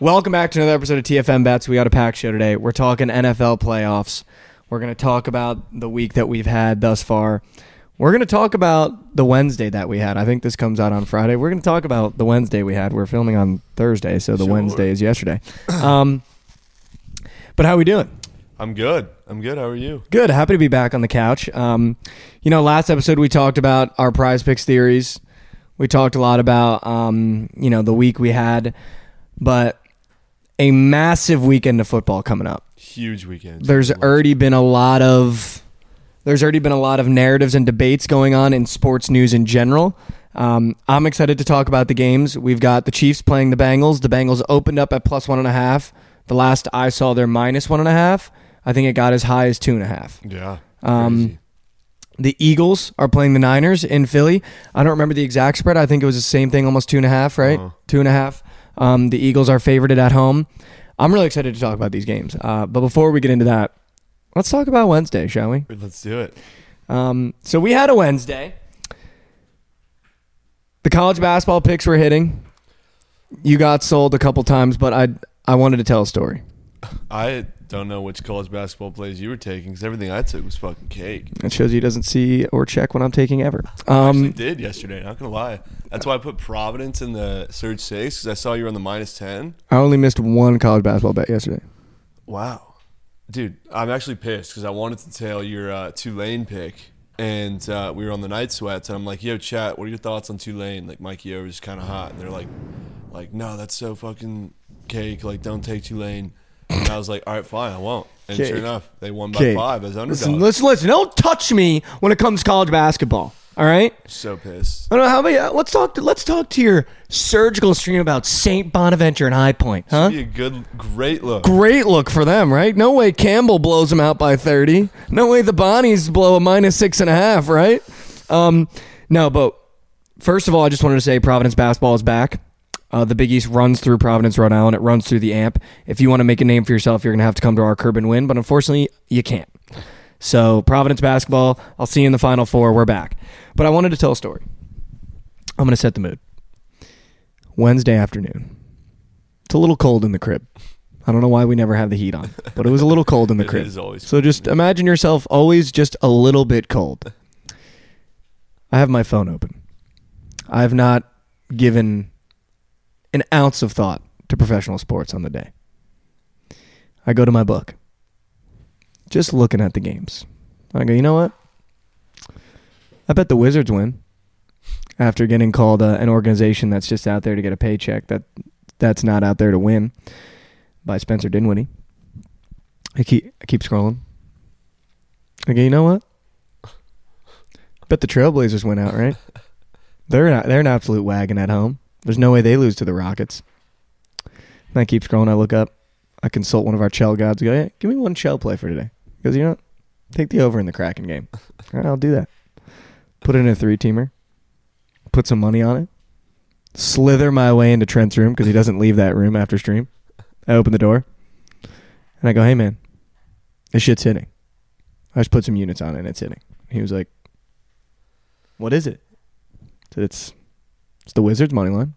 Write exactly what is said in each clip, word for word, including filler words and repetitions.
Welcome back to another episode of T F M Bets. We got a packed show today. We're talking N F L playoffs. We're going to talk about the week that we've had thus far. We're going to talk about the Wednesday that we had. I think this comes out on Friday. We're going to talk about the Wednesday we had. We're filming on Thursday, so the sure. Wednesday is yesterday. Um, but how are we doing? I'm good. I'm good. How are you? Good. Happy to be back on the couch. Um, you know, last episode we talked about our Prize Picks theories. We talked a lot about, um, you know, the week we had, but a massive weekend of football coming up. Huge weekend. There's already been a lot of... There's already been a lot of narratives and debates going on in sports news in general. Um, I'm excited to talk about the games. We've got the Chiefs playing the Bengals. The Bengals opened up at plus one and a half. The last I saw, they're minus one and a half. I think it got as high as two and a half. Yeah. Um, the Eagles are playing the Niners in Philly. I don't remember the exact spread. I think it was the same thing, almost two and a half, right? Uh-huh. Two and a half. Um, the Eagles are favored at home. I'm really excited to talk about these games. Uh, but before we get into that, let's talk about Wednesday, shall we? Let's do it. Um, so we had a Wednesday. The college basketball picks were hitting. You got sold a couple times, but I I wanted to tell a story. I don't know which college basketball plays you were taking because everything I took was fucking cake. It shows he doesn't see or check what I'm taking ever. Um, I actually did yesterday, not going to lie. That's why I put Providence in the surge stakes because I saw you were on the minus ten. I only missed one college basketball bet yesterday. Wow. Dude, I'm actually pissed because I wanted to tell your uh, Tulane pick, and uh, we were on the night sweats, and I'm like, yo, chat, what are your thoughts on Tulane? Like, Mikey O is kind of hot, and they're like, like, no, that's so fucking cake. Like, don't take Tulane. And I was like, all right, fine, I won't. And cake. Sure enough, they won by cake. five as underdogs. Listen, listen, listen, don't touch me when it comes to college basketball. All right, so pissed. I don't know how many. Uh, let's talk. To, let's talk to your surgical stream about Saint Bonaventure and High Point, huh? Should be a good, great look. Great look for them, right? No way Campbell blows them out by thirty. No way the Bonnies blow a minus six and a half, right? Um, no, but first of all, I just wanted to say Providence basketball is back. Uh, the Big East runs through Providence, Rhode Island. It runs through the A M P. If you want to make a name for yourself, you're gonna have to come to our curb and win. But unfortunately, you can't. So Providence basketball, I'll see you in the Final Four. We're back. But I wanted to tell a story. I'm going to set the mood. Wednesday afternoon. It's a little cold in the crib. I don't know why we never have the heat on, but it was a little cold in the crib. It is always so just imagine yourself always just a little bit cold. I have my phone open. I have not given an ounce of thought to professional sports on the day. I go to my book. Just looking at the games. I go, you know what? I bet the Wizards win after getting called uh, an organization that's just out there to get a paycheck that that's not out there to win by Spencer Dinwiddie. I keep, I keep scrolling. I go, you know what? Bet the Trailblazers win out, right? They're, not, they're an absolute wagon at home. There's no way they lose to the Rockets. And I keep scrolling. I look up. I consult one of our Chell gods. I go, hey, give me one Chell play for today. He goes, you know what? Take the over in the Kraken game. All right, I'll do that. Put in a three-teamer. Put some money on it. Slither my way into Trent's room because he doesn't leave that room after stream. I open the door. And I go, hey, man, this shit's hitting. I just put some units on it and it's hitting. He was like, what is it? I said, it's, it's the Wizards' money line.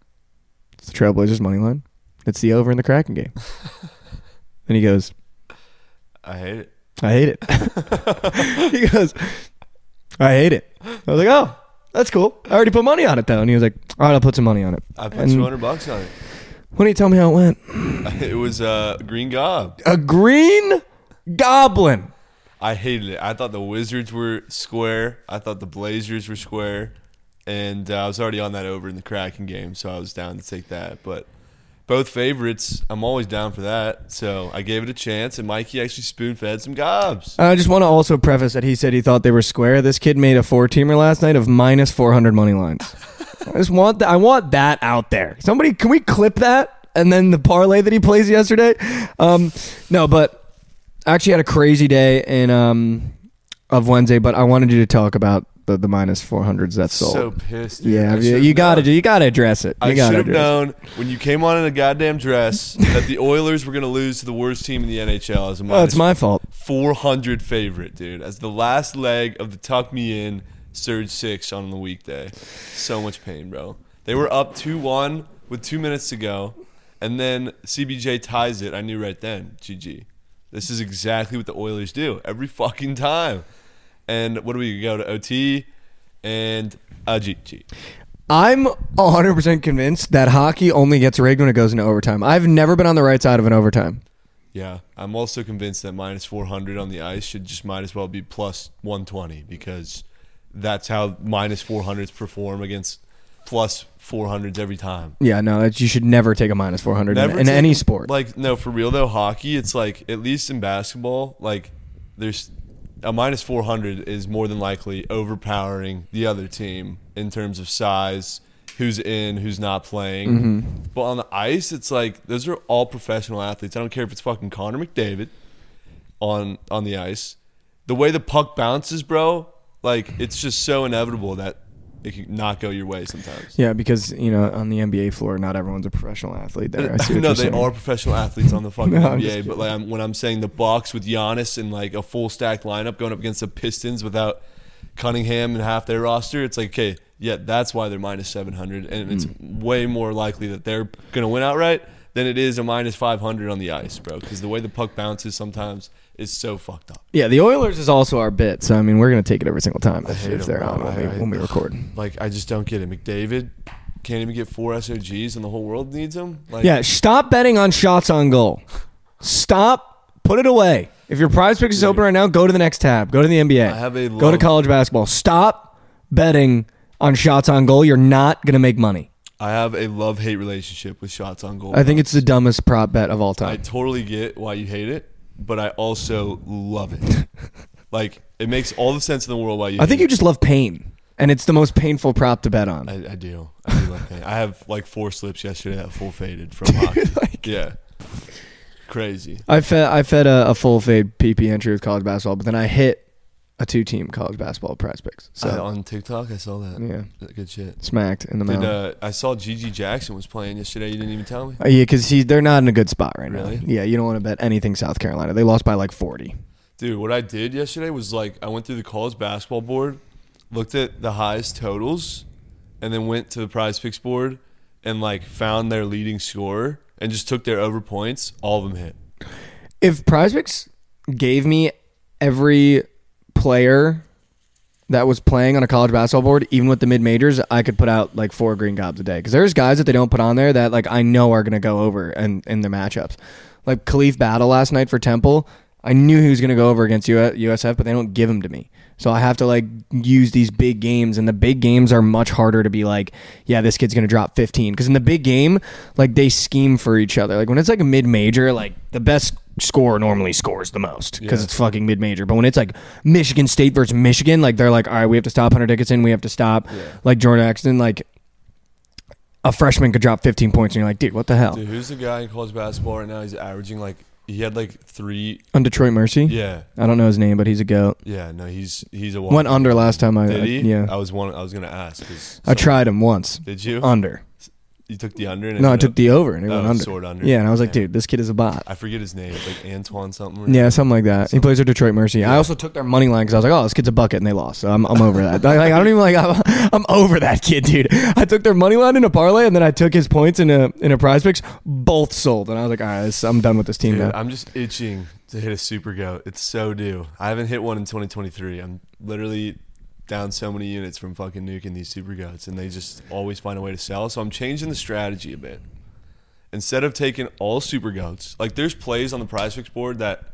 It's the Trailblazers' money line. It's the over in the Kraken game. And he goes, I hate it. I hate it. He goes, I hate it. I was like, oh, that's cool. I already put money on it, though. And he was like, all right, I'll put some money on it. I put and two hundred bucks on it. Why don't you tell me how it went? It was a green goblin. A green goblin. I hated it. I thought the Wizards were square. I thought the Blazers were square. And uh, I was already on that over in the Kraken game, so I was down to take that. But both favorites, I'm always down for that. So I gave it a chance, and Mikey actually spoon-fed some gobs. I just want to also preface that he said he thought they were square. This kid made a four-teamer last night of minus four hundred money lines. I just want that. I want that out there. Somebody, can we clip that? And then the parlay that he plays yesterday? Um, no, but I actually had a crazy day in um, of Wednesday, but I wanted you to talk about the, the minus four hundreds that's sold. So pissed. Dude. Yeah, you, you got to you got to address it. You I should have known when you came on in a goddamn dress that the Oilers were going to lose to the worst team in the N H L as a minus. Oh, it's my fault. four hundred favorite, dude. As the last leg of the tuck me in surge six on the weekday. So much pain, bro. They were up two one with two minutes to go, And then C B J ties it. I knew right then, G G. This is exactly what the Oilers do every fucking time. And what do we go to O T and uh, G G? I'm one hundred percent convinced that hockey only gets rigged when it goes into overtime. I've never been on the right side of an overtime. Yeah, I'm also convinced that minus four hundred on the ice should just might as well be plus one twenty because that's how minus four hundreds perform against plus four hundreds every time. Yeah, no, you should never take a minus four hundred never in, in take, any sport. Like, no, for real though, hockey, it's like, at least in basketball, like, there's a minus four hundred is more than likely overpowering the other team in terms of size, who's in, who's not playing. Mm-hmm. But on the ice, it's like, those are all professional athletes. I don't care if it's fucking Connor McDavid on on the ice. The way the puck bounces, bro, like, it's just so inevitable that it can not go your way sometimes. Yeah, because, you know, on the N B A floor, not everyone's a professional athlete there. I see what no, they saying. Are professional athletes on the fucking no, N B A, but like I'm, when I'm saying the Bucks with Giannis and like a full stack lineup going up against the Pistons without Cunningham and half their roster, it's like, okay, yeah, that's why they're minus seven hundred, and it's mm. way more likely that they're going to win outright than it is a minus five hundred on the ice, bro, because the way the puck bounces sometimes is so fucked up. Yeah, the Oilers is also our bit, so, I mean, we're going to take it every single time if, if they're on when, I, we, when we record. Like, I just don't get it. McDavid can't even get four S O Gs, and the whole world needs him? Like, yeah, stop betting on shots on goal. Stop. Put it away. If your Prize Picks is open right now, go to the next tab. Go to the N B A. I have a love- go to college basketball. Stop betting on shots on goal. You're not going to make money. I have a love-hate relationship with shots on goal. I think it's the dumbest prop bet of all time. I totally get why you hate it, but I also love it. Like, it makes all the sense in the world why you I hate think you it. Just love pain, and it's the most painful prop to bet on. I, I do. I do love pain. I have, like, four slips yesterday that full faded from hockey. Like, yeah. Crazy. I fed, I fed a, a full fade P P entry with college basketball, but then I hit a two-team college basketball Prize Picks. So I, on TikTok, I saw that. Yeah, good shit. Smacked in the mouth. Uh, I saw Gigi Jackson was playing yesterday. You didn't even tell me. Uh, yeah, because they're not in a good spot right really? now. Yeah, you don't want to bet anything South Carolina. They lost by like forty. Dude, what I did yesterday was like I went through the college basketball board, looked at the highest totals, and then went to the Prize Picks board and like found their leading scorer and just took their over points. All of them hit. If Prize Picks gave me every player that was playing on a college basketball board, even with the mid-majors, I could put out like four green gobs a day because there's guys that they don't put on there that like I know are going to go over and in, in their matchups. Like Khalif Battle last night for Temple, I knew he was going to go over against U S F, but they don't give him to me. So I have to like use these big games, and the big games are much harder to be like, yeah, this kid's going to drop fifteen, because in the big game, like they scheme for each other. Like when it's like a mid-major, like the best scorer normally scores the most because yeah. it's fucking mid-major. But when it's like Michigan State versus Michigan, like they're like, all right, we have to stop Hunter Dickinson, we have to stop yeah. like Jordan Axton, like a freshman could drop fifteen points, and you're like, dude, what the hell? Dude, who's the guy in college basketball right now? He's averaging like. He had like three on Detroit Mercy. Yeah, I don't know his name, but he's a goat. Yeah, no, he's he's a went under last time. I did he? I, yeah, I was one. I was gonna ask. I tried him once. Did you under? You took the under. And no, I took up, the over and it oh, went under. Sword under. Yeah, and I was like, dude, this kid is a bot. I forget his name, like Antoine something. Yeah, something like that. Something. He plays for Detroit Mercy. Yeah. I also took their money line because I was like, oh, this kid's a bucket, and they lost. So I'm I'm over that. Like I don't even like I'm, I'm over that kid, dude. I took their money line in a parlay, and then I took his points in a in a Prize Picks. Both sold, and I was like, all right, this, I'm done with this team dude, now. I'm just itching to hit a super goat. It's so due. I haven't hit one in twenty twenty-three. I'm literally down so many units from fucking nuking these super goats, and they just always find a way to sell. So I'm changing the strategy a bit. Instead of taking all super goats, like there's plays on the Prize Picks board that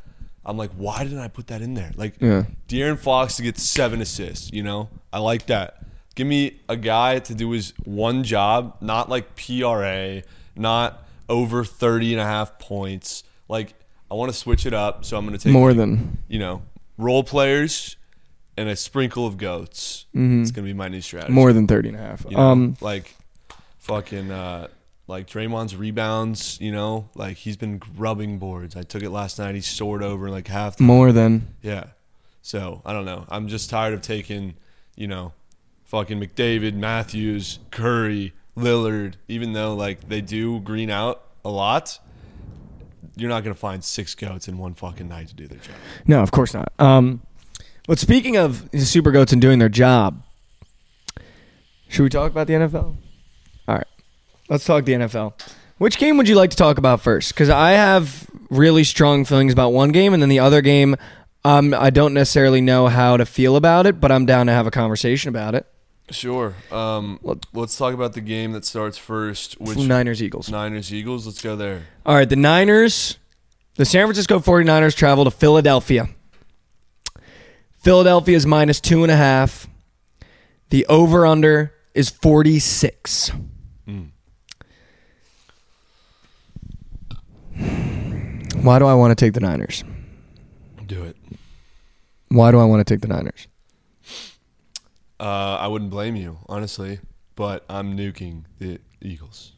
I'm like, why didn't I put that in there? Like yeah. De'Aaron Fox to get seven assists, you know? I like that. Give me a guy to do his one job, not like P R A, not over thirty and a half points. Like I want to switch it up, so I'm going to take more than, you know, role players and a sprinkle of goats. Mm-hmm. It's going to be my new strategy. More than thirty and a half. You know, um, like fucking uh, like Draymond's rebounds, you know, like he's been grubbing boards. I took it last night. He soared over like half. The more than. Yeah. So I don't know. I'm just tired of taking, you know, fucking McDavid, Matthews, Curry, Lillard, even though like they do green out a lot. You're not going to find six goats in one fucking night to do their job. No, of course not. Um, But speaking of super goats and doing their job, should we talk about the N F L? All right, let's talk the N F L. Which game would you like to talk about first? Because I have really strong feelings about one game, and then the other game, um, I don't necessarily know how to feel about it, but I'm down to have a conversation about it. Sure. Um, let's talk about the game that starts first. Which Niners-Eagles. Niners-Eagles. Let's go there. All right, the Niners, the San Francisco 49ers travel to Philadelphia. Philadelphia is minus two and a half. The over-under is forty-six. Mm. Why do I want to take the Niners? Do it. Why do I want to take the Niners? Uh, I wouldn't blame you, honestly, but I'm nuking the Eagles.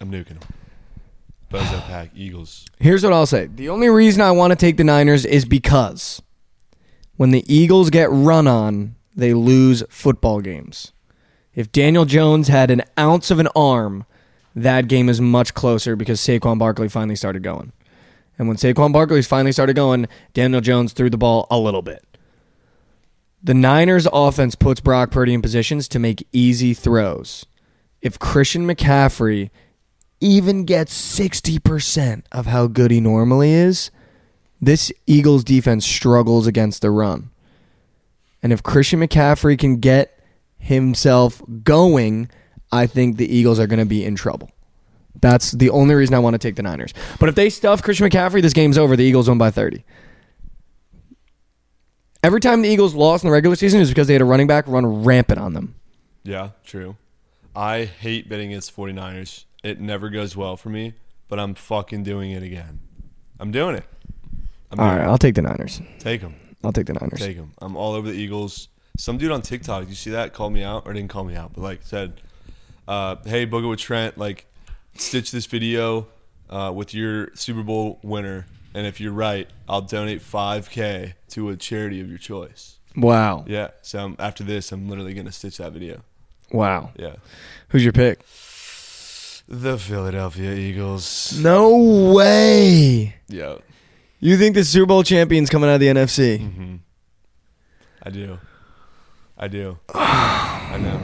I'm nuking them. Bozo Pack, Eagles. Here's what I'll say. The only reason I want to take the Niners is because when the Eagles get run on, they lose football games. If Daniel Jones had an ounce of an arm, that game is much closer because Saquon Barkley finally started going. And when Saquon Barkley's finally started going, Daniel Jones threw the ball a little bit. The Niners' offense puts Brock Purdy in positions to make easy throws. If Christian McCaffrey even gets sixty percent of how good he normally is, this Eagles defense struggles against the run. And if Christian McCaffrey can get himself going, I think the Eagles are going to be in trouble. That's the only reason I want to take the Niners. But if they stuff Christian McCaffrey, this game's over. The Eagles win by thirty. Every time the Eagles lost in the regular season is because they had a running back run rampant on them. Yeah, true. I hate betting against 49ers. It never goes well for me, but I'm fucking doing it again. I'm doing it. I'm all doing right, it. I'll take the Niners. Take them. I'll take the Niners. Take them. I'm all over the Eagles. Some dude on TikTok, did you see that? Called me out, or didn't call me out, but like said, uh, hey, Booger with Trent, like stitch this video uh, with your Super Bowl winner. And if you're right, I'll donate five K to a charity of your choice. Wow. Yeah. So I'm, after this, I'm literally going to stitch that video. Wow. Yeah. Who's your pick? The Philadelphia Eagles. No way. Yeah. You think the Super Bowl champion's coming out of the N F C? Mm-hmm. I do. I do. I know.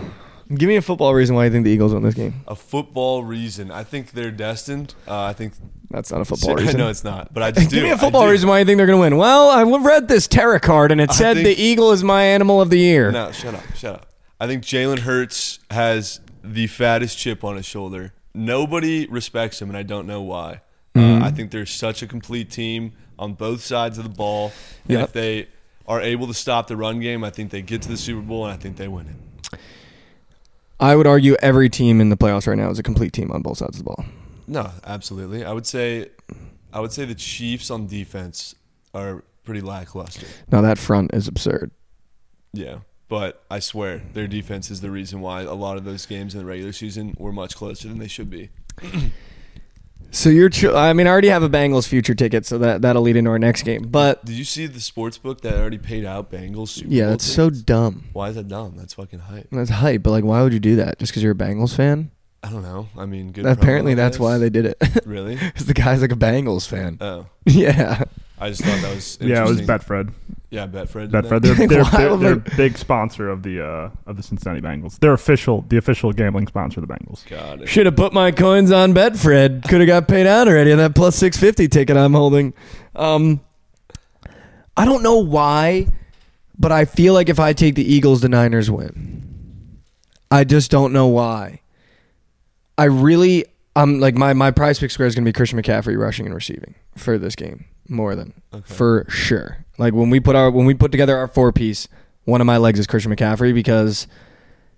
Give me a football reason why you think the Eagles won this game. A football reason. I think they're destined. Uh, I think that's not a football reason. No, it's not. But I just do. Give me a football reason why you think they're going to win. Well, I read this tarot card and it said think, the eagle is my animal of the year. No, shut up, shut up. I think Jalen Hurts has the fattest chip on his shoulder. Nobody respects him, and I don't know why. Mm-hmm. Uh, I think they're such a complete team on both sides of the ball. And yep. If they are able to stop the run game, I think they get to the Super Bowl and I think they win it. I would argue every team in the playoffs right now is a complete team on both sides of the ball. No, absolutely. I would say I would say the Chiefs on defense are pretty lackluster. Now that front is absurd. Yeah, but I swear their defense is the reason why a lot of those games in the regular season were much closer than they should be. So you're tr- I mean I already have a Bengals future ticket, so that that'll lead into our next game. But did you see the sports book that already paid out Bengals Super Bowl? Yeah, that's so dumb. Why is that dumb? That's fucking hype. That's hype, but like why would you do that? Just cuz you're a Bengals fan? I don't know. I mean, good. Apparently that's why they did it. Really? Cuz the guy's like a Bengals fan. Oh. Yeah. I just thought that was interesting. Yeah, it was Betfred. Yeah, Betfred. Betfred. They're, they're, they're, they're big sponsor of the uh, of the Cincinnati Bengals. They're official, the official gambling sponsor of the Bengals. Got it. Should have put my coins on Betfred. Could have got paid out already on that plus six fifty ticket I'm holding. Um, I don't know why, but I feel like if I take the Eagles, the Niners win. I just don't know why. I really, I'm like my my prize pick square is going to be Christian McCaffrey rushing and receiving for this game. More than okay. For sure. Like when we put our when we put together our four piece, one of my legs is Christian McCaffrey because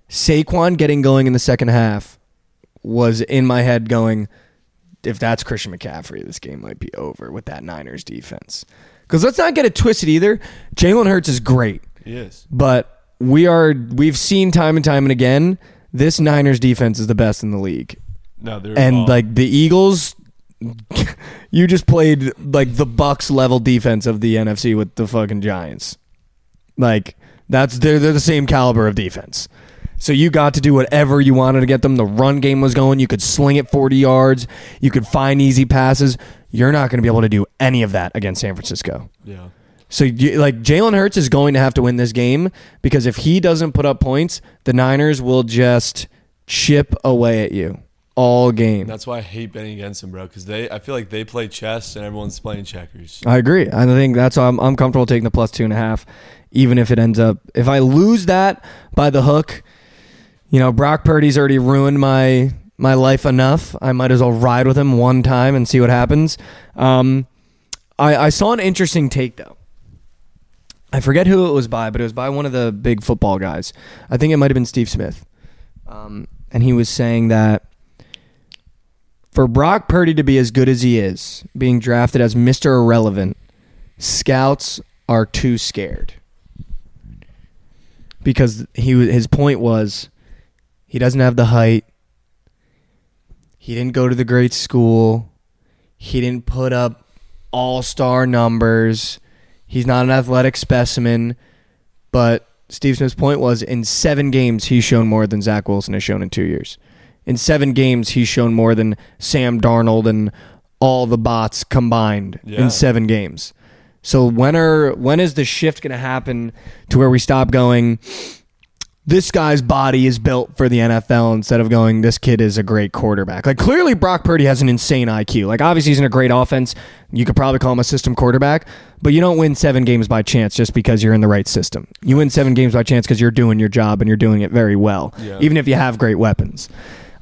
Saquon getting going in the second half was in my head going, if that's Christian McCaffrey, this game might be over with that Niners defense. Because let's not get it twisted either. Jalen Hurts is great. Yes, but we are we've seen time and time and again this Niners defense is the best in the league. No, they're and all- like the Eagles. You just played like the Bucks level defense of the N F C with the fucking Giants. Like that's they're, they're the same caliber of defense. So you got to do whatever you wanted to get them. The run game was going. You could sling it forty yards. You could find easy passes. You're not going to be able to do any of that against San Francisco. Yeah. So you, like Jalen Hurts is going to have to win this game because if he doesn't put up points, the Niners will just chip away at you. all game. That's why I hate betting against them, bro, because they I feel like they play chess and everyone's playing checkers. I agree. I think that's why I'm, I'm comfortable taking the plus two and a half, even if it ends up... If I lose that by the hook, you know, Brock Purdy's already ruined my my life enough. I might as well ride with him one time and see what happens. Um, I, I saw an interesting take, though. I forget who it was by, but it was by one of the big football guys. I think it might have been Steve Smith. Um, and he was saying that for Brock Purdy to be as good as he is, being drafted as Mister Irrelevant, scouts are too scared. Because he his point was, he doesn't have the height, he didn't go to the great school, he didn't put up all-star numbers, he's not an athletic specimen, but Steve Smith's point was, in seven games, he's shown more than Zach Wilson has shown in two years. In seven games, he's shown more than Sam Darnold and all the bots combined yeah. in seven games. So when are when is the shift going to happen to where we stop going, this guy's body is built for the N F L, instead of going, this kid is a great quarterback? Like, clearly Brock Purdy has an insane I Q. Like, obviously he's in a great offense. You could probably call him a system quarterback, but you don't win seven games by chance just because you're in the right system. You win seven games by chance because you're doing your job and you're doing it very well, yeah. even if you have great weapons.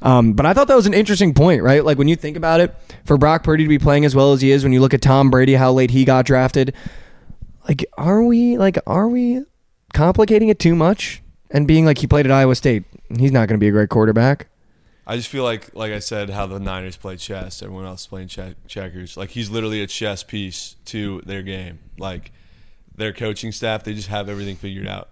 Um, but I thought that was an interesting point, right? Like, when you think about it, for Brock Purdy to be playing as well as he is, when you look at Tom Brady, how late he got drafted, like, are we like are we complicating it too much and being like, he played at Iowa State, he's not going to be a great quarterback? I just feel like, like I said, how the Niners play chess, everyone else is playing check- checkers. Like, he's literally a chess piece to their game. Like, their coaching staff, they just have everything figured out.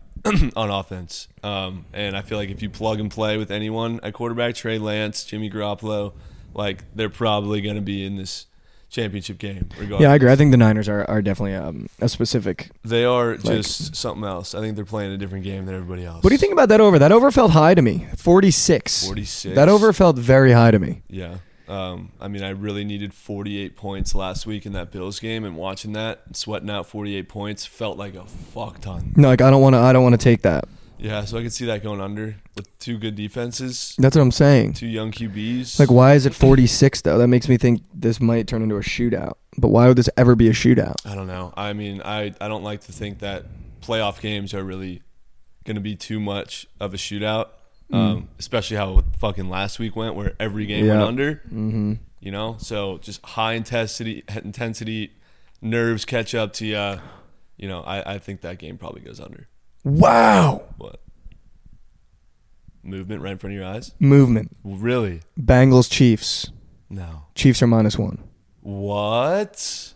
on offense. Um, and I feel like if you plug and play with anyone at quarterback, Trey Lance, Jimmy Garoppolo, like, they're probably going to be in this championship game. Regardless. Yeah, I agree. I think the Niners are, are definitely um, a specific. They are like, just something else. I think they're playing a different game than everybody else. What do you think about that over? That over felt high to me. forty-six forty-six That over felt very high to me. Yeah. Um, I mean, I really needed forty-eight points last week in that Bills game, and watching that, sweating out forty-eight points felt like a fuck ton. No, like I don't want to. I don't want to take that. Yeah, so I could see that going under with two good defenses. That's what I'm saying. Two young Q Bs. Like, why is it forty-six though? That makes me think this might turn into a shootout. But why would this ever be a shootout? I don't know. I mean, I I don't like to think that playoff games are really going to be too much of a shootout. Um, especially how fucking last week went, where every game yeah. went under, mm-hmm. you know. So just high intensity, intensity, nerves catch up to you. You know, I, I think that game probably goes under. Wow. What? Movement right in front of your eyes. Movement. Really? Bengals Chiefs. No. Chiefs are minus one. What?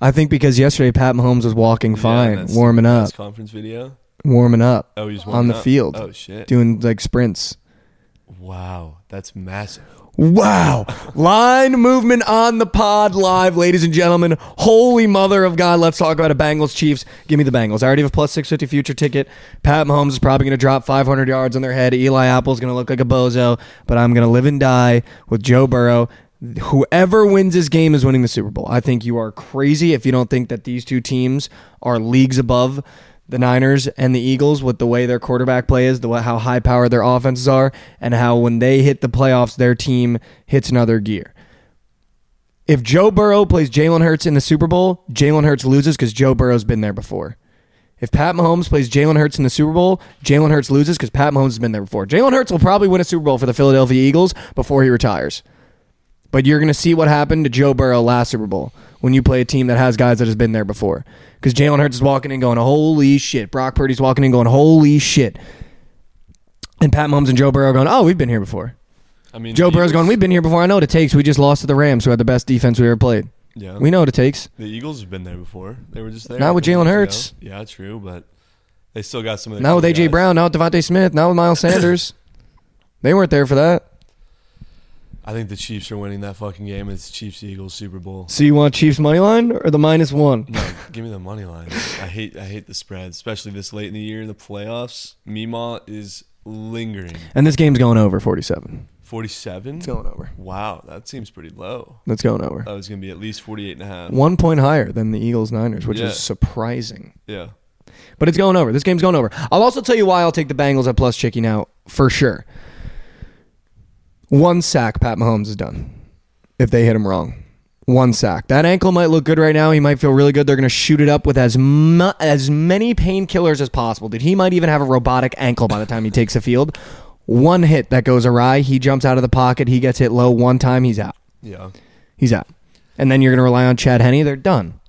I think because yesterday Pat Mahomes was walking fine, yeah, warming the, up. That's conference video. Warming up oh, he's warming on the up. field. Oh, shit. Doing, like, sprints. Wow. That's massive. Wow. Line movement on the pod live, ladies and gentlemen. Holy mother of God. Let's talk about a Bengals Chiefs. Give me the Bengals. I already have a plus six fifty future ticket. Pat Mahomes is probably going to drop five hundred yards on their head. Eli Apple's going to look like a bozo. But I'm going to live and die with Joe Burrow. Whoever wins this game is winning the Super Bowl. I think you are crazy if you don't think that these two teams are leagues above the Niners and the Eagles, with the way their quarterback play is, the way, how high powered their offenses are, and how when they hit the playoffs, their team hits another gear. If Joe Burrow plays Jalen Hurts in the Super Bowl, Jalen Hurts loses because Joe Burrow's been there before. If Pat Mahomes plays Jalen Hurts in the Super Bowl, Jalen Hurts loses because Pat Mahomes has been there before. Jalen Hurts will probably win a Super Bowl for the Philadelphia Eagles before he retires. But you're going to see what happened to Joe Burrow last Super Bowl when you play a team that has guys that has been there before. Because Jalen Hurts is walking in going, holy shit. Brock Purdy's walking in going, holy shit. And Pat Mahomes and Joe Burrow going, oh, we've been here before. I mean, Joe Burrow's going, we've been here before. I know what it takes. We just lost to the Rams, who had the best defense we ever played. Yeah, we know what it takes. The Eagles have been there before. They were just there. Not with Jalen Hurts. You know? Yeah, true, but they still got some of the Not with A J. Guys. Brown, not with Devontae Smith, not with Miles Sanders. They weren't there for that. I think the Chiefs are winning that fucking game. It's Chiefs-Eagles Super Bowl. So you want Chiefs money line or the minus one? No, give me the money line. I hate I hate the spread, especially this late in the year in the playoffs. Meemaw is lingering. And this game's going over forty-seven. forty-seven? It's going over. Wow, that seems pretty low. That's going over. That was going to be at least forty-eight and a half. One point higher than the Eagles-Niners, which yeah. is surprising. Yeah. But it's going over. This game's going over. I'll also tell you why I'll take the Bengals at plus Chicky now for sure. One sack, Pat Mahomes is done if they hit him wrong. One sack. That ankle might look good right now. He might feel really good. They're going to shoot it up with as mu- as many painkillers as possible. Dude, he might even have a robotic ankle by the time he takes the field. One hit that goes awry, he jumps out of the pocket, he gets hit low one time, he's out. Yeah. He's out. And then you're going to rely on Chad Henne. They're done.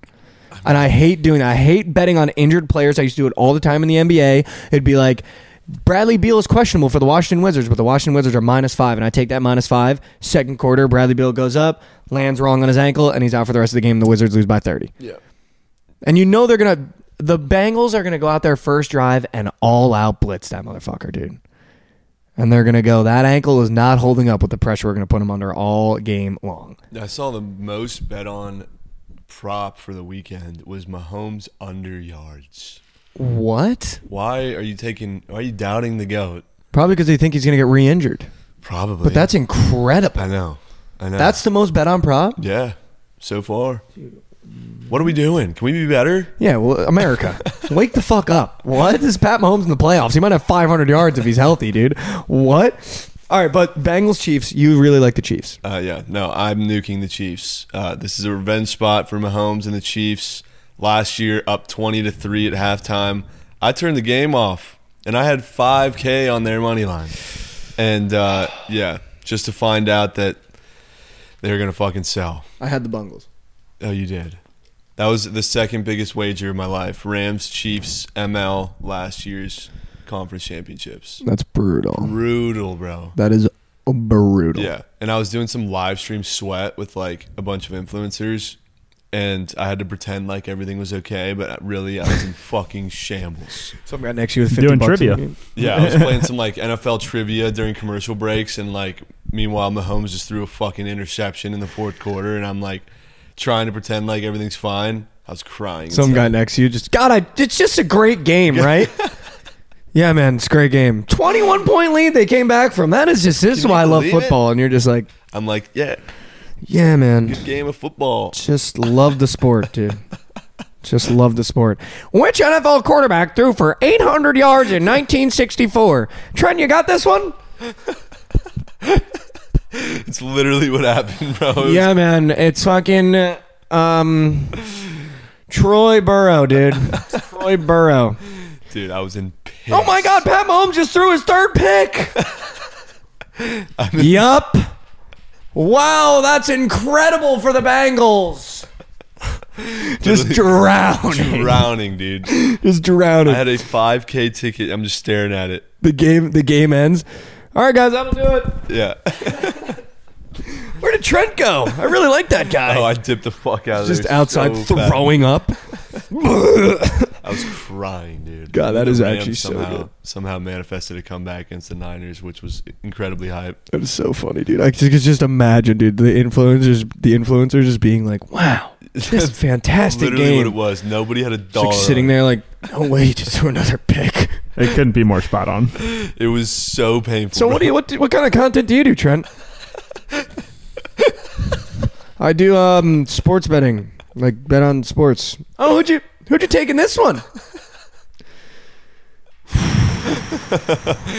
I mean, and I hate doing that. I hate betting on injured players. I used to do it all the time in the N B A. It'd be like, Bradley Beal is questionable for the Washington Wizards, but the Washington Wizards are minus five, and I take that minus five. Second quarter, Bradley Beal goes up, lands wrong on his ankle, and he's out for the rest of the game, and the Wizards lose by thirty. Yeah. And you know they're going to – the Bengals are going to go out their first drive and all-out blitz that motherfucker, dude. And they're going to go, that ankle is not holding up with the pressure we're going to put him under all game long. I saw the most bet-on prop for the weekend was Mahomes under yards. What? Why are you taking? Why are you doubting the goat? Probably because they think he's going to get re-injured. Probably. But that's incredible. I know. I know. That's the most bet on prop. Yeah. So far. What are we doing? Can we be better? Yeah. Well, America, wake the fuck up. What is Pat Mahomes in the playoffs? He might have five hundred yards if he's healthy, dude. What? All right, but Bengals Chiefs. You really like the Chiefs? Uh, yeah. No, I'm nuking the Chiefs. Uh, this is a revenge spot for Mahomes and the Chiefs. Last year, up twenty to three at halftime. I turned the game off, and I had five K on their money line. And, uh, yeah, just to find out that they were going to fucking sell. I had the Bungles. Oh, you did. That was the second biggest wager of my life. Rams, Chiefs, M L, last year's conference championships. That's brutal. Brutal, bro. That is brutal. Yeah, and I was doing some live stream sweat with, like, a bunch of influencers. And I had to pretend like everything was okay, but really I was in fucking shambles. Some guy next to you was doing trivia. Yeah, I was playing some like N F L trivia during commercial breaks, and like meanwhile Mahomes just threw a fucking interception in the fourth quarter, and I'm like trying to pretend like everything's fine. I was crying. Some guy next to you just God, I, it's just a great game, right? Yeah, man, it's a great game. twenty-one point lead they came back from. That is just this is why I love football, and you're just like I'm like yeah. Yeah, man. Good game of football. Just love the sport, dude. Just love the sport. Which N F L quarterback threw for eight hundred yards in nineteen sixty-four? Trent, you got this one? It's literally what happened, bro. Yeah, man. It's fucking um, Troy Burrow, dude. Troy Burrow. Dude, I was in piss. Oh, my God. Pat Mahomes just threw his third pick. I mean, yup. Wow, that's incredible for the Bengals. Just drowning. Drowning, dude. Just drowning. I had a five K ticket. I'm just staring at it. The game the game ends. All right, guys, that'll do it. Yeah. Where did Trent go? I really like that guy. Oh, I dipped the fuck out of there. Just outside so throwing up. I was crying, dude. God, that is actually so good. Somehow manifested a comeback against the Niners, which was incredibly hype. That is so funny, dude. I could just imagine, dude, the influencers, the influencers just being like, "Wow, this is fantastic game." Literally what it was. Nobody had a dollar. Just like sitting there, like, "No way, you just threw another pick." It couldn't be more spot on. It was so painful. So, bro. what do you what what kind of content do you do, Trent? I do um sports betting, like bet on sports. Oh, who'd you? Who'd you take in this one?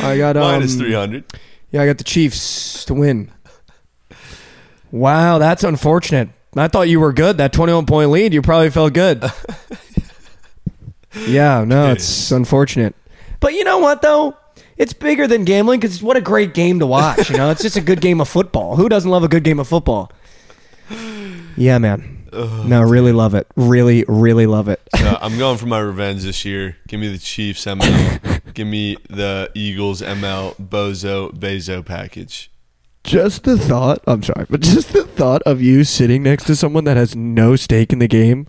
I got um, minus three hundred. Yeah, I got the Chiefs to win. Wow, that's unfortunate. I thought you were good. That twenty-one point lead, you probably felt good. Yeah, no, it's unfortunate. But you know what though? It's bigger than gambling because what a great game to watch. You know, it's just a good game of football. Who doesn't love a good game of football? Yeah, man. Ugh, no, really love it. Really, really love it. uh, I'm going for my revenge this year. Give me the Chiefs M L. Give me the Eagles M L Bozo Bezo package. Just the thought, I'm sorry, but just the thought of you sitting next to someone that has no stake in the game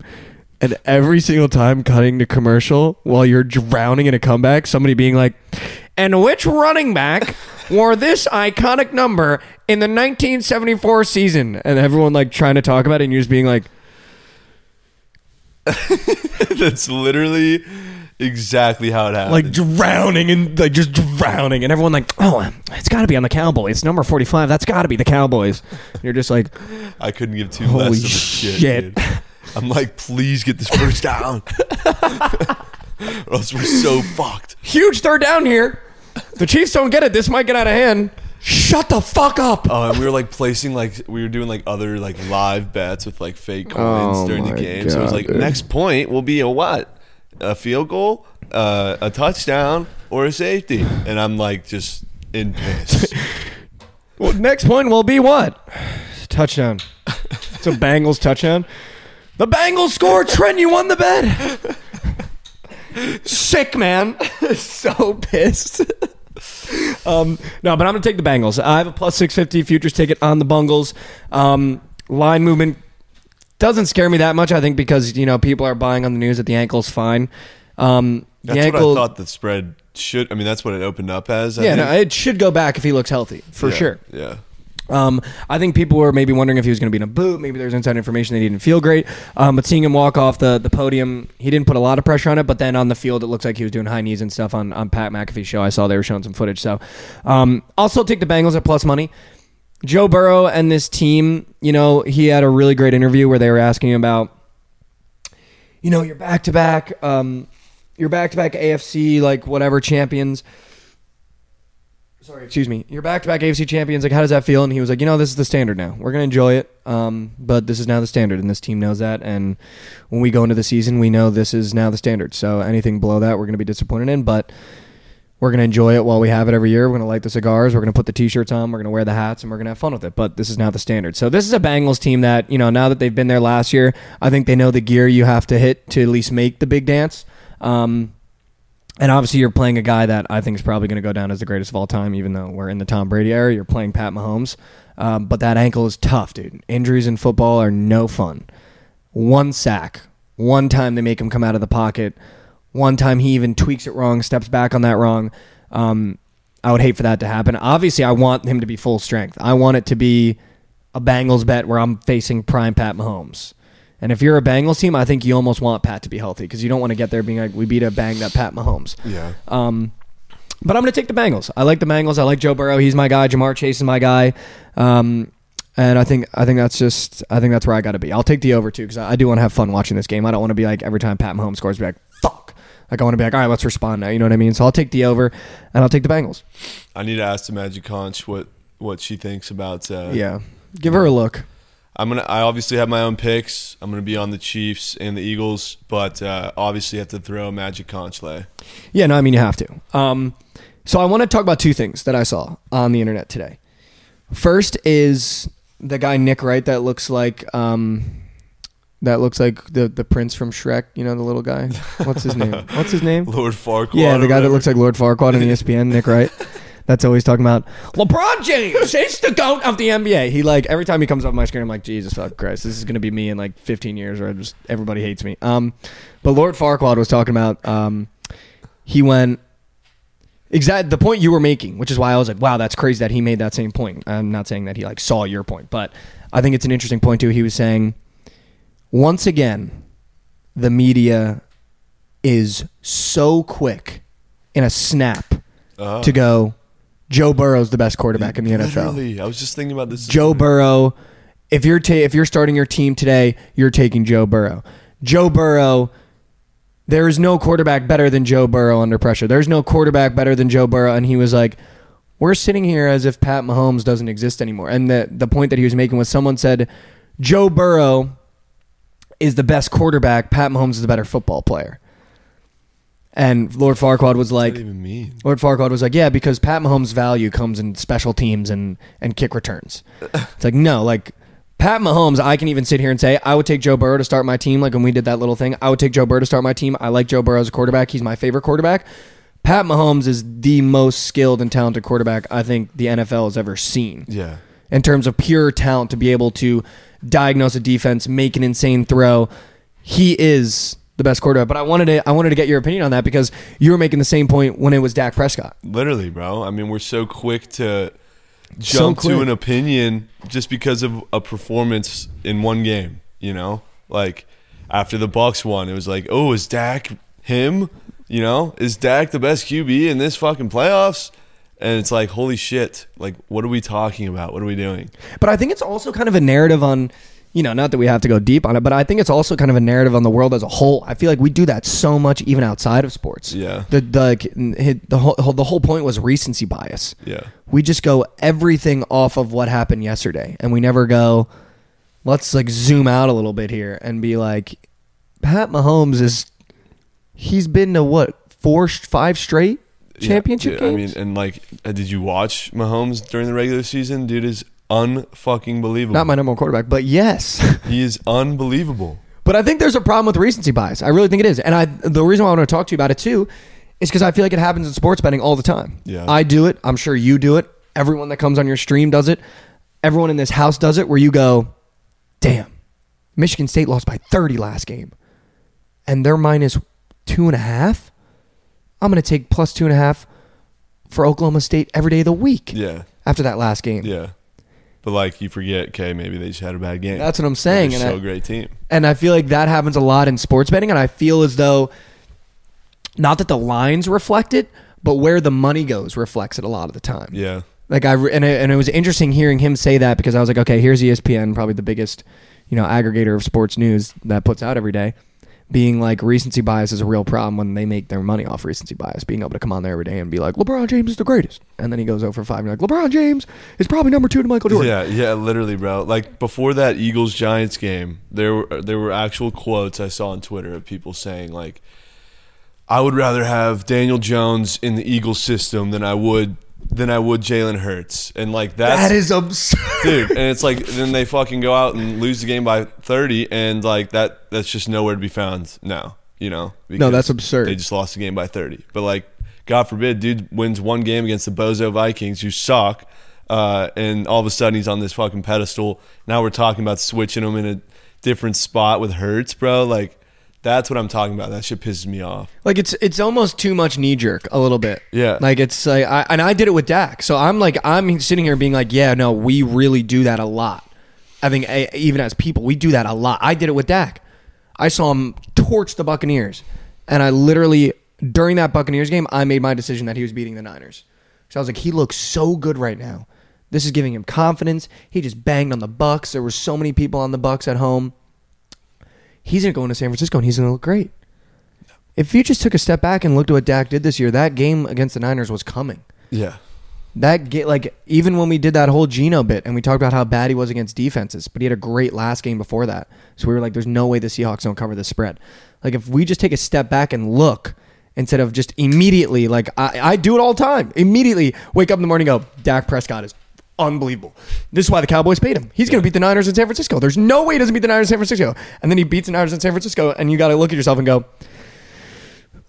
and every single time cutting to commercial while you're drowning in a comeback, somebody being like, and which running back wore this iconic number in the nineteen seventy-four season? And everyone like trying to talk about it and you're just being like. That's literally exactly how it happened. Like drowning and like just drowning. And everyone like, oh, it's got to be on the Cowboys. It's number forty-five. That's got to be the Cowboys. And you're just like. I couldn't give two less of a shit. shit. I'm like, please get this first down. Or else we're so fucked. Huge third down here. The Chiefs don't get it. This might get out of hand. shut the fuck up. Oh, uh, and we were like placing like we were doing like other like live bets with like fake coins oh during the game. God, so it was like dude. next point will be a what? A field goal, uh, a touchdown, or a safety. And I'm like just in piss. Well, next point will be what? Touchdown. It's a Bengals touchdown. The Bengals score. Trent, you won the bet. Sick, man. So pissed. um, no, but I'm going to take the Bengals. I have a plus six fifty futures ticket on the Bungles. Um, line movement doesn't scare me that much, I think, because, you know, people are buying on the news that the ankle's fine. Um, that's the ankle, what I thought the spread should. I mean, that's what it opened up as. I yeah, think. No, it should go back if he looks healthy, for yeah, sure. Yeah. Um, I think people were maybe wondering if he was going to be in a boot. Maybe there's inside information that he didn't feel great. Um, but seeing him walk off the, the podium, he didn't put a lot of pressure on it. But then on the field, it looks like he was doing high knees and stuff on, on Pat McAfee's show. I saw they were showing some footage. So um, also take the Bengals at plus money. Joe Burrow and this team, you know, he had a really great interview where they were asking him about, you know, you're back-to-back, um, you're back-to-back A F C, like whatever champions. Sorry, excuse me. You're back-to-back A F C champions. Like, how does that feel? And he was like, you know, this is the standard now. We're going to enjoy it, um, but this is now the standard, and this team knows that. And when we go into the season, we know this is now the standard. So anything below that, we're going to be disappointed in, but we're going to enjoy it while we have it every year. We're going to light the cigars. We're going to put the T-shirts on. We're going to wear the hats, and we're going to have fun with it, but this is now the standard. So this is a Bengals team that, you know, now that they've been there last year, I think they know the gear you have to hit to at least make the big dance. Um And obviously, you're playing a guy that I think is probably going to go down as the greatest of all time, even though we're in the Tom Brady era. You're playing Pat Mahomes. Um, but that ankle is tough, dude. Injuries in football are no fun. One sack. One time they make him come out of the pocket. One time he even tweaks it wrong, steps back on that wrong. Um, I would hate for that to happen. Obviously, I want him to be full strength. I want it to be a Bengals bet where I'm facing prime Pat Mahomes. And if you're a Bengals team, I think you almost want Pat to be healthy because you don't want to get there being like, we beat a banged up Pat Mahomes. Yeah. Um, but I'm going to take the Bengals. I like the Bengals. I like Joe Burrow. He's my guy. Ja'Marr Chase is my guy. Um, and I think I think that's just I think that's where I got to be. I'll take the over too because I do want to have fun watching this game. I don't want to be like every time Pat Mahomes scores, be like fuck. Like I want to be like all right, let's respond now. You know what I mean? So I'll take the over and I'll take the Bengals. I need to ask the Magic Conch what what she thinks about. Uh, yeah, give her a look. I'm gonna. I obviously have my own picks. I'm gonna be on the Chiefs and the Eagles, but uh, obviously have to throw a Magic Conch lay. Yeah, no, I mean you have to. Um, so I want to talk about two things that I saw on the internet today. First is the guy Nick Wright that looks like um, that looks like the the prince from Shrek. You know the little guy. What's his name? What's his name? Lord Farquaad. Yeah, the guy that looks like Lord Farquaad on E S P N. Nick Wright. That's always talking about LeBron James. He's the GOAT of the N B A. He like every time he comes up my screen, I'm like, Jesus fuck Christ, this is gonna be me in like fifteen years, or I just everybody hates me. Um, but Lord Farquaad was talking about um, he went exact the point you were making, which is why I was like, wow, that's crazy that he made that same point. I'm not saying that he like saw your point, but I think it's an interesting point too. He was saying once again, the media is so quick in a snap uh-huh. to go. Joe Burrow's the best quarterback in the N F L. I was just thinking about this. Joe Burrow, if you're ta- if you're starting your team today, you're taking Joe Burrow. Joe Burrow, there is no quarterback better than Joe Burrow under pressure. There's no quarterback better than Joe Burrow. And he was like, we're sitting here as if Pat Mahomes doesn't exist anymore. And the, the point that he was making was someone said, Joe Burrow is the best quarterback. Pat Mahomes is the better football player. And Lord Farquaad was like, what does that even mean? Lord Farquaad was like, yeah, because Pat Mahomes' value comes in special teams and, and kick returns. It's like, no, like Pat Mahomes, I can even sit here and say, I would take Joe Burrow to start my team. Like when we did that little thing, I would take Joe Burrow to start my team. I like Joe Burrow as a quarterback. He's my favorite quarterback. Pat Mahomes is the most skilled and talented quarterback I think the N F L has ever seen. Yeah. In terms of pure talent to be able to diagnose a defense, make an insane throw. He is the best quarterback, but I wanted to I wanted to get your opinion on that because you were making the same point when it was Dak Prescott. Literally, bro. I mean, we're so quick to jump so quick. to an opinion just because of a performance in one game, you know? Like, after the Bucs won, it was like, oh, is Dak him? You know? Is Dak the best Q B in this fucking playoffs? And it's like, holy shit. Like, what are we talking about? What are we doing? But I think it's also kind of a narrative on you know, not that we have to go deep on it, but I think it's also kind of a narrative on the world as a whole. I feel like we do that so much even outside of sports. Yeah. The the the whole the whole point was recency bias. Yeah. We just go everything off of what happened yesterday, and we never go, let's like zoom out a little bit here and be like, Pat Mahomes is he's been to what four five straight championship yeah, dude, games. I mean, and like, did you watch Mahomes during the regular season? Dude is un-fucking believable. Not my number one quarterback, but yes. He is unbelievable. But I think there's a problem with recency bias. I really think it is. And I the reason why I want to talk to you about it too is because I feel like it happens in sports betting all the time. Yeah. I do it. I'm sure you do it. Everyone that comes on your stream does it. Everyone in this house does it, where you go, damn, Michigan State lost by thirty last game, and they're minus two and a half. I'm going to take plus two and a half for Oklahoma State every day of the week. Yeah. After that last game. Yeah. But, like, you forget, okay, maybe they just had a bad game. That's what I'm saying. They're still a great team. And I feel like that happens a lot in sports betting, and I feel as though, not that the lines reflect it, but where the money goes reflects it a lot of the time. Yeah. Like, I, and it, and it was interesting hearing him say that, because I was like, okay, here's E S P N, probably the biggest, you know, aggregator of sports news that puts out every day, being like, recency bias is a real problem when they make their money off recency bias, being able to come on there every day and be like, LeBron James is the greatest. And then he goes over five and you're like, LeBron James is probably number two to Michael Jordan. Yeah, yeah, literally, bro. Like, before that Eagles-Giants game, there were, there were actual quotes I saw on Twitter of people saying, like, I would rather have Daniel Jones in the Eagles system than I would than I would Jalen Hurts. And, like, that's... That is absurd. Dude, and it's like, then they fucking go out and lose the game by thirty, and, like, that that's just nowhere to be found now, you know? No, that's absurd. They just lost the game by thirty. But, like, God forbid, dude wins one game against the Bozo Vikings, who suck, uh, and all of a sudden he's on this fucking pedestal. Now we're talking about switching him in a different spot with Hurts, bro. Like, that's what I'm talking about. That shit pisses me off. Like, it's it's almost too much knee jerk a little bit. Yeah. Like, it's like, I, and I did it with Dak. So I'm like, I'm sitting here being like, yeah, no, we really do that a lot. I think I, even as people, we do that a lot. I did it with Dak. I saw him torch the Buccaneers. And I literally, during that Buccaneers game, I made my decision that he was beating the Niners. So I was like, he looks so good right now. This is giving him confidence. He just banged on the Bucs. There were so many people on the Bucs at home. He's going to go into San Francisco, and he's going to look great. If you just took a step back and looked at what Dak did this year, that game against the Niners was coming. Yeah. That get, like, even when we did that whole Geno bit, and we talked about how bad he was against defenses, but he had a great last game before that. So we were like, there's no way the Seahawks don't cover the spread. Like, if we just take a step back and look, instead of just immediately, like, I, I do it all the time, immediately wake up in the morning and go, Dak Prescott is unbelievable. This is why the Cowboys paid him. He's yeah. going to beat the Niners in San Francisco. There's no way he doesn't beat the Niners in San Francisco. And then he beats the Niners in San Francisco, and you got to look at yourself and go,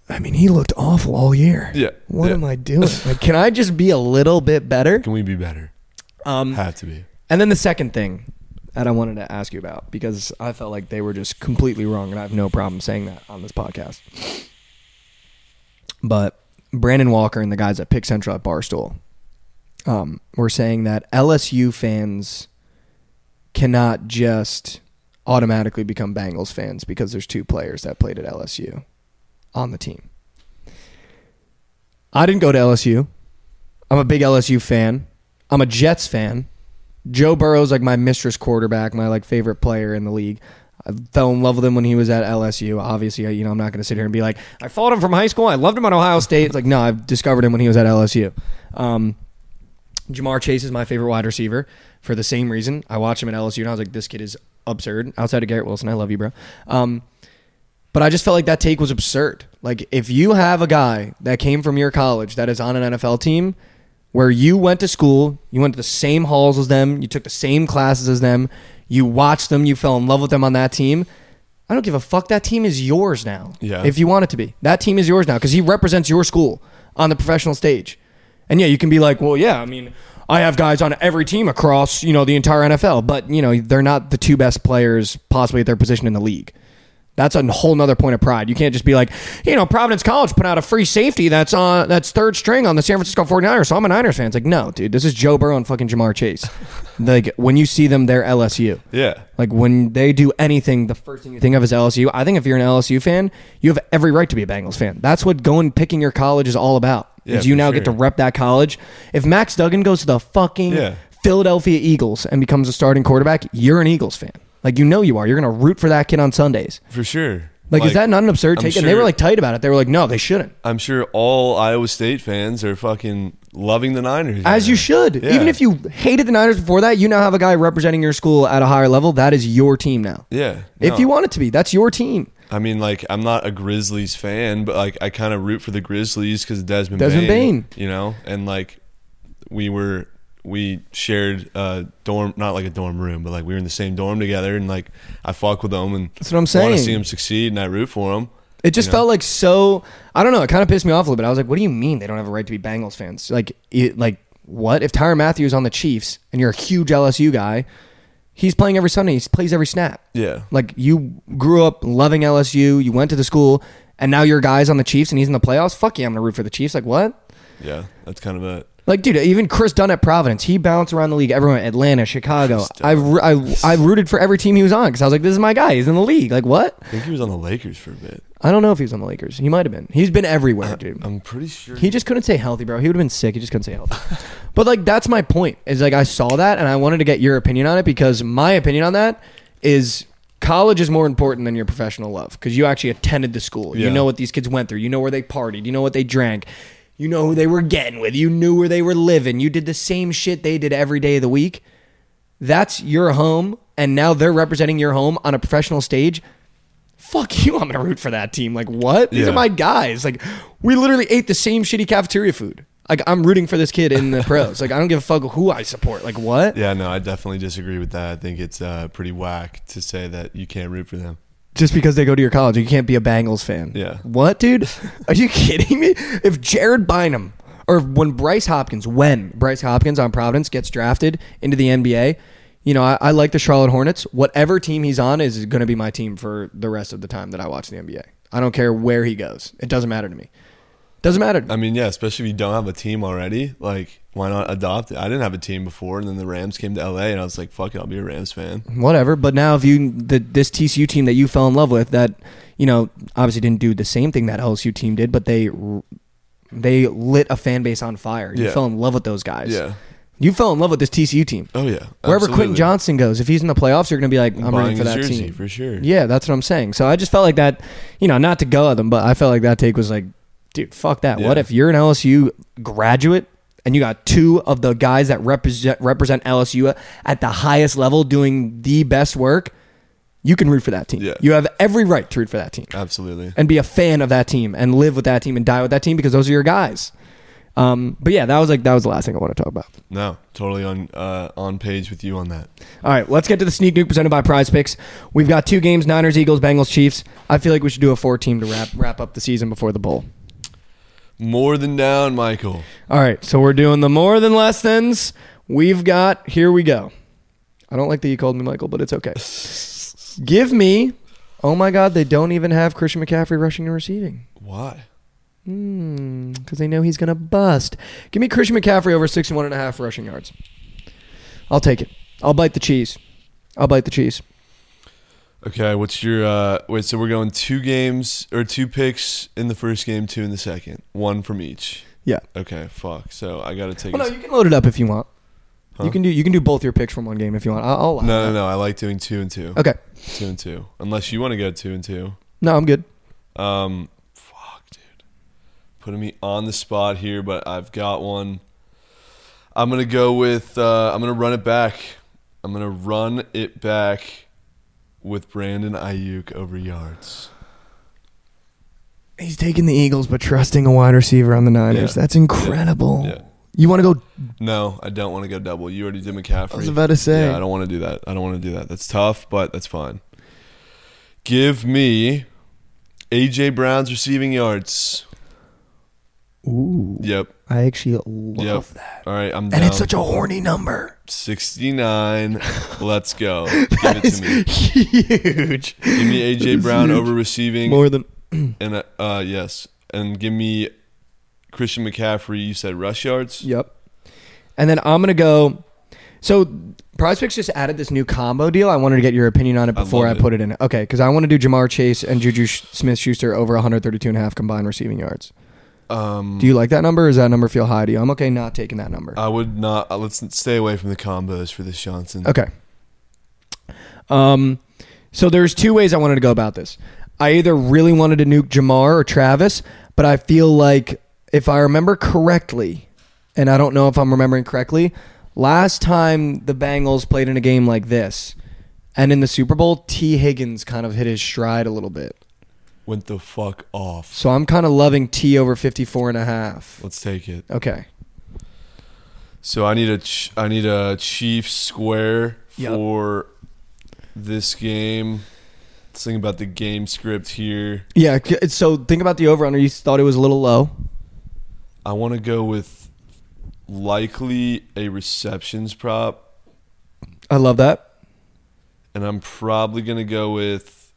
I mean, he looked awful all year. Yeah. What yeah. am I doing? Like, can I just be a little bit better? Can we be better? Um, Have to be. And then the second thing that I wanted to ask you about, because I felt like they were just completely wrong, and I have no problem saying that on this podcast. But Brandon Walker and the guys at Pick Central at Barstool, Um, we're saying that L S U fans cannot just automatically become Bengals fans because there's two players that played at L S U on the team. I didn't go to L S U. I'm a big L S U fan. I'm a Jets fan. Joe Burrow's like my mistress quarterback, my like favorite player in the league. I fell in love with him when he was at L S U. Obviously, you know, I'm not going to sit here and be like, I followed him from high school. I loved him at Ohio State. It's like, no, I've discovered him when he was at L S U. Um, Ja'Marr Chase is my favorite wide receiver for the same reason. I watched him at L S U, and I was like, this kid is absurd. Outside of Garrett Wilson, I love you, bro. Um, but I just felt like that take was absurd. Like, if you have a guy that came from your college that is on an N F L team where you went to school, you went to the same halls as them, you took the same classes as them, you watched them, you fell in love with them on that team, I don't give a fuck. That team is yours now. Yeah. If you want it to be. That team is yours now because he represents your school on the professional stage. And yeah, you can be like, well, yeah, I mean, I have guys on every team across, you know, the entire N F L, but, you know, they're not the two best players possibly at their position in the league. That's a whole nother point of pride. You can't just be like, you know, Providence College put out a free safety that's on that's third string on the San Francisco forty-niners, so I'm a Niners fan. It's like, no, dude, this is Joe Burrow and fucking Ja'Marr Chase. Like, when you see them, they're L S U. Yeah. Like, when they do anything, the first thing you think of is L S U. I think if you're an L S U fan, you have every right to be a Bengals fan. That's what going picking your college is all about. Yeah, you now sure. get to rep that college. If Max Duggan goes to the fucking yeah. Philadelphia Eagles and becomes a starting quarterback, you're an Eagles fan. Like, you know you are. You're going to root for that kid on Sundays. For sure. Like, like is that not an absurd I'm take? Sure, and they were, like, tight about it. They were like, no, they shouldn't. I'm sure all Iowa State fans are fucking loving the Niners. As right you now. Should. Yeah. Even if you hated the Niners before that, you now have a guy representing your school at a higher level. That is your team now. Yeah. No. If you want it to be, that's your team. I mean, like, I'm not a Grizzlies fan, but, like, I kind of root for the Grizzlies because Desmond, Desmond Bain, Bain. You know? And, like, we were... We shared a dorm, not like a dorm room, but like we were in the same dorm together, and like I fuck with them, and that's what I'm saying. I want to see them succeed, and I root for them. It just you know? felt like so. I don't know. It kind of pissed me off a little bit. I was like, "What do you mean they don't have a right to be Bengals fans? Like, it, like what? If Tyrann Mathieu is on the Chiefs, and you're a huge L S U guy, he's playing every Sunday. He plays every snap. Yeah. Like you grew up loving L S U. You went to the school, and now your guy's on the Chiefs, and he's in the playoffs. Fuck yeah, I'm gonna root for the Chiefs. Like what? Yeah, that's kind of it. Like, dude, even Chris Dunn at Providence, he bounced around the league. Everyone, Atlanta, Chicago. I, I, I rooted for every team he was on because I was like, this is my guy. He's in the league. Like, what? I think he was on the Lakers for a bit. I don't know if he was on the Lakers. He might have been. He's been everywhere, dude. I'm pretty sure. He just couldn't stay healthy, bro. He would have been sick. He just couldn't stay healthy. But, like, that's my point is, like, I saw that, and I wanted to get your opinion on it because my opinion on that is college is more important than your professional love because you actually attended the school. Yeah. You know what these kids went through. You know where they partied. You know what they drank. You know who they were getting with. You knew where they were living. You did the same shit they did every day of the week. That's your home, and now they're representing your home on a professional stage. Fuck you, I'm going to root for that team. Like, what? These yeah. are my guys. Like, we literally ate the same shitty cafeteria food. Like, I'm rooting for this kid in the pros. Like, I don't give a fuck who I support. Like, what? Yeah, no, I definitely disagree with that. I think it's uh, pretty whack to say that you can't root for them. Just because they go to your college, you can't be a Bengals fan. Yeah. What, dude? Are you kidding me? If Jared Bynum or when Bryce Hopkins, when Bryce Hopkins on Providence gets drafted into the N B A, you know, I, I like the Charlotte Hornets. Whatever team he's on is going to be my team for the rest of the time that I watch the N B A. I don't care where he goes. It doesn't matter to me. Doesn't matter. I mean, yeah, especially if you don't have a team already. Like, why not adopt it? I didn't have a team before, and then the Rams came to L A, and I was like, fuck it, I'll be a Rams fan. Whatever. But now if you the, this T C U team that you fell in love with that, you know, obviously didn't do the same thing that L S U team did, but they they lit a fan base on fire. You yeah. fell in love with those guys. Yeah. You fell in love with this T C U team. Oh, yeah. Wherever absolutely. Quentin Johnson goes, if he's in the playoffs, you're going to be like, I'm Buying rooting for that jersey, team. For sure. Yeah, that's what I'm saying. So I just felt like that, you know, not to go at them, but I felt like that take was like, dude, fuck that. Yeah. What if you're an L S U graduate and you got two of the guys that represent represent L S U at the highest level doing the best work? You can root for that team. Yeah. You have every right to root for that team. Absolutely. And be a fan of that team and live with that team and die with that team because those are your guys. Um, but yeah, that was like that was the last thing I want to talk about. No, totally on uh, on page with you on that. All right, let's get to the sneak nuke presented by Prize Picks. We've got two games, Niners, Eagles, Bengals, Chiefs. I feel like we should do a four team to wrap wrap up the season before the bowl. More than down, Michael. All right, so we're doing the more than less thans. We've got, here we go. I don't like that you called me Michael, but it's okay. Give me, oh my God, they don't even have Christian McCaffrey rushing and receiving. Why? Because mm, they know he's going to bust. Give me Christian McCaffrey over sixty-one and a half rushing yards. I'll take it. I'll bite the cheese. I'll bite the cheese. Okay, what's your uh, wait? So we're going two games or two picks in the first game, two in the second, one from each. Yeah. Okay. Fuck. So I gotta take. Well, no, you can load it up if you want. Huh? You can do you can do both your picks from one game if you want. I'll. I'll no, no, no. I like doing two and two. Okay. Two and two. Unless you want to go two and two. No, I'm good. Um, fuck, dude, putting me on the spot here, but I've got one. I'm gonna go with. Uh, I'm gonna run it back. I'm gonna run it back. With Brandon Ayuk over yards. He's taking the Eagles, but trusting a wide receiver on the Niners. Yeah. That's incredible. Yeah. Yeah. You want to go? No, I don't want to go double. You already did McCaffrey. I was about to say. Yeah, I don't want to do that. I don't want to do that. That's tough, but that's fine. Give me A J. Brown's receiving yards. Ooh. Yep. I actually love yep. that. All right, I'm down. And it's such a horny number. sixty-nine. Let's go. Give it to me. Huge. Give me A J Brown huge. Over receiving. More than and uh, uh yes. And give me Christian McCaffrey, you said rush yards? Yep. And then I'm going to go so PrizePicks just added this new combo deal. I wanted to get your opinion on it before I, I put it. it in. Okay, cuz I want to do Ja'Marr Chase and Juju Smith-Schuster over one thirty-two and a half combined receiving yards. Um, do you like that number or does that number feel high to you? I'm okay not taking that number. I would not. Let's stay away from the combos for this Johnson. Okay. Um, so there's two ways I wanted to go about this. I either really wanted to nuke Ja'Marr or Travis, but I feel like if I remember correctly, and I don't know if I'm remembering correctly, last time the Bengals played in a game like this, and in the Super Bowl, T. Higgins kind of hit his stride a little bit. Went the fuck off. So I'm kind of loving T over fifty-four and a half. Let's take it. Okay. So I need a ch- I need a Chiefs square for yep. this game. Let's think about the game script here. Yeah, so think about the over-under. You thought it was a little low. I want to go with likely a receptions prop. I love that. And I'm probably going to go with...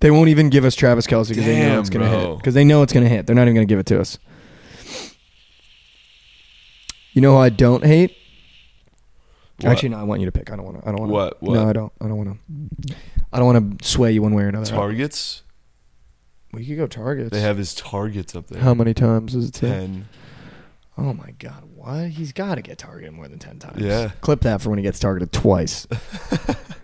They won't even give us Travis Kelce because they know it's going to hit. Because they know it's going to hit. They're not even going to give it to us. You know who I don't hate? What? Actually, no. I want you to pick. I don't want to. I don't want to. What? What? No, I don't. I don't want to. I don't want to sway you one way or another. Targets. We could go targets. They have his targets up there. How many times does it take? Ten. Oh my God! What? He's got to get targeted more than ten times. Yeah. Clip that for when he gets targeted twice.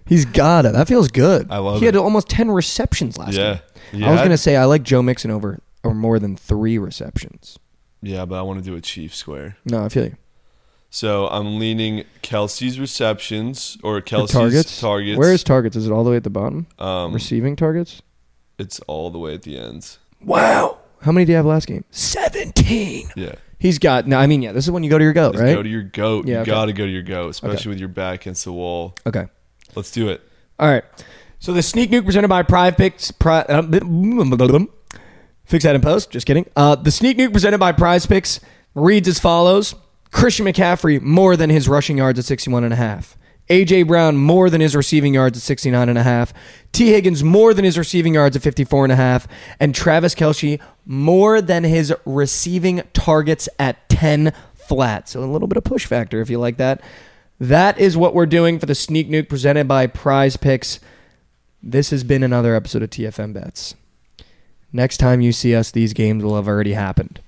He's got it. That feels good. I love it. He had it. almost ten receptions last yeah. game. Yeah. I was gonna say I like Joe Mixon over or more than three receptions. Yeah, but I want to do a Chiefs square. No, I feel you. So I'm leaning Kelce's receptions or Kelce's targets. targets. Where is targets? Is it all the way at the bottom? Um, Receiving targets? It's all the way at the end. Wow. How many do you have last game? seventeen. Yeah. He's got, no, I mean, yeah, this is when you go to your goat, Just right? Go to your goat. Yeah, you okay. got to go to your goat, especially okay. with your back against the wall. Okay. Let's do it. All right. So the Sneak Nuke presented by Prize Picks. Pri- Fix that in post. Just kidding. Uh, the Sneak Nuke presented by Prize Picks reads as follows. Christian McCaffrey, more than his rushing yards at sixty-one and a half. A J. Brown, more than his receiving yards at sixty-nine and a half. T. Higgins, more than his receiving yards at fifty-four and a half. And Travis Kelce, more than his receiving targets at ten flat. So a little bit of push factor if you like that. That is what we're doing for the Sneak Nuke presented by Prize Picks. This has been another episode of T F M Bets. Next time you see us, these games will have already happened.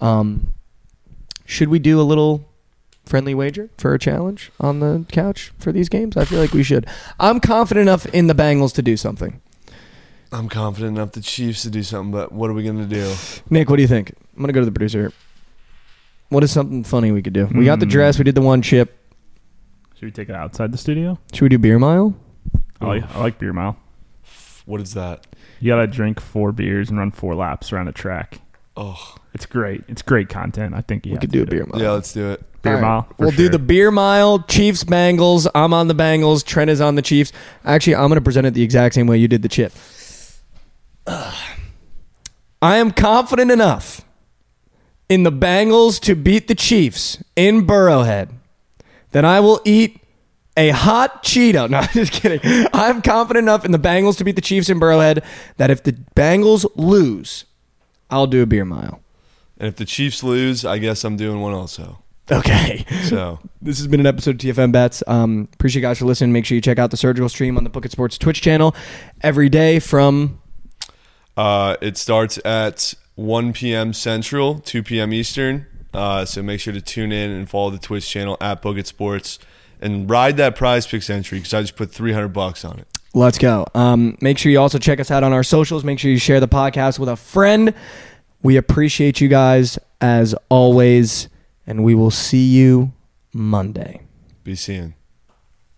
Um... Should we do a little friendly wager for a challenge on the couch for these games? I feel like we should. I'm confident enough in the Bengals to do something. I'm confident enough the Chiefs to do something, but what are we going to do? Nick, what do you think? I'm going to go to the producer here. What is something funny we could do? We got the dress. We did the one chip. Should we take it outside the studio? Should we do beer mile? I like, I like beer mile. What is that? You got to drink four beers and run four laps around a track. Oh, it's great. It's great content. I think you we have could to do a beer mile. Yeah, let's do it. Beer right. mile. We'll sure. do the beer mile. Chiefs, Bengals. I'm on the Bengals. Trent is on the Chiefs. Actually, I'm going to present it the exact same way you did the chip. Uh, I am confident enough in the Bengals to beat the Chiefs in Burrowhead that I will eat a hot Cheeto. No, I'm just kidding. I'm confident enough in the Bengals to beat the Chiefs in Burrowhead that if the Bengals lose, I'll do a beer mile. And if the Chiefs lose, I guess I'm doing one also. Okay. So this has been an episode of T F M Bets. Um, appreciate you guys for listening. Make sure you check out the Surgical Stream on the Book It Sports Twitch channel every day from... Uh, it starts at one p.m. Central, two p.m. Eastern. Uh, so make sure to tune in and follow the Twitch channel at Book It Sports and ride that Prize Picks entry because I just put three hundred bucks on it. Let's go. Um, make sure you also check us out on our socials. Make sure you share the podcast with a friend. We appreciate you guys as always, and we will see you Monday. Be seeing.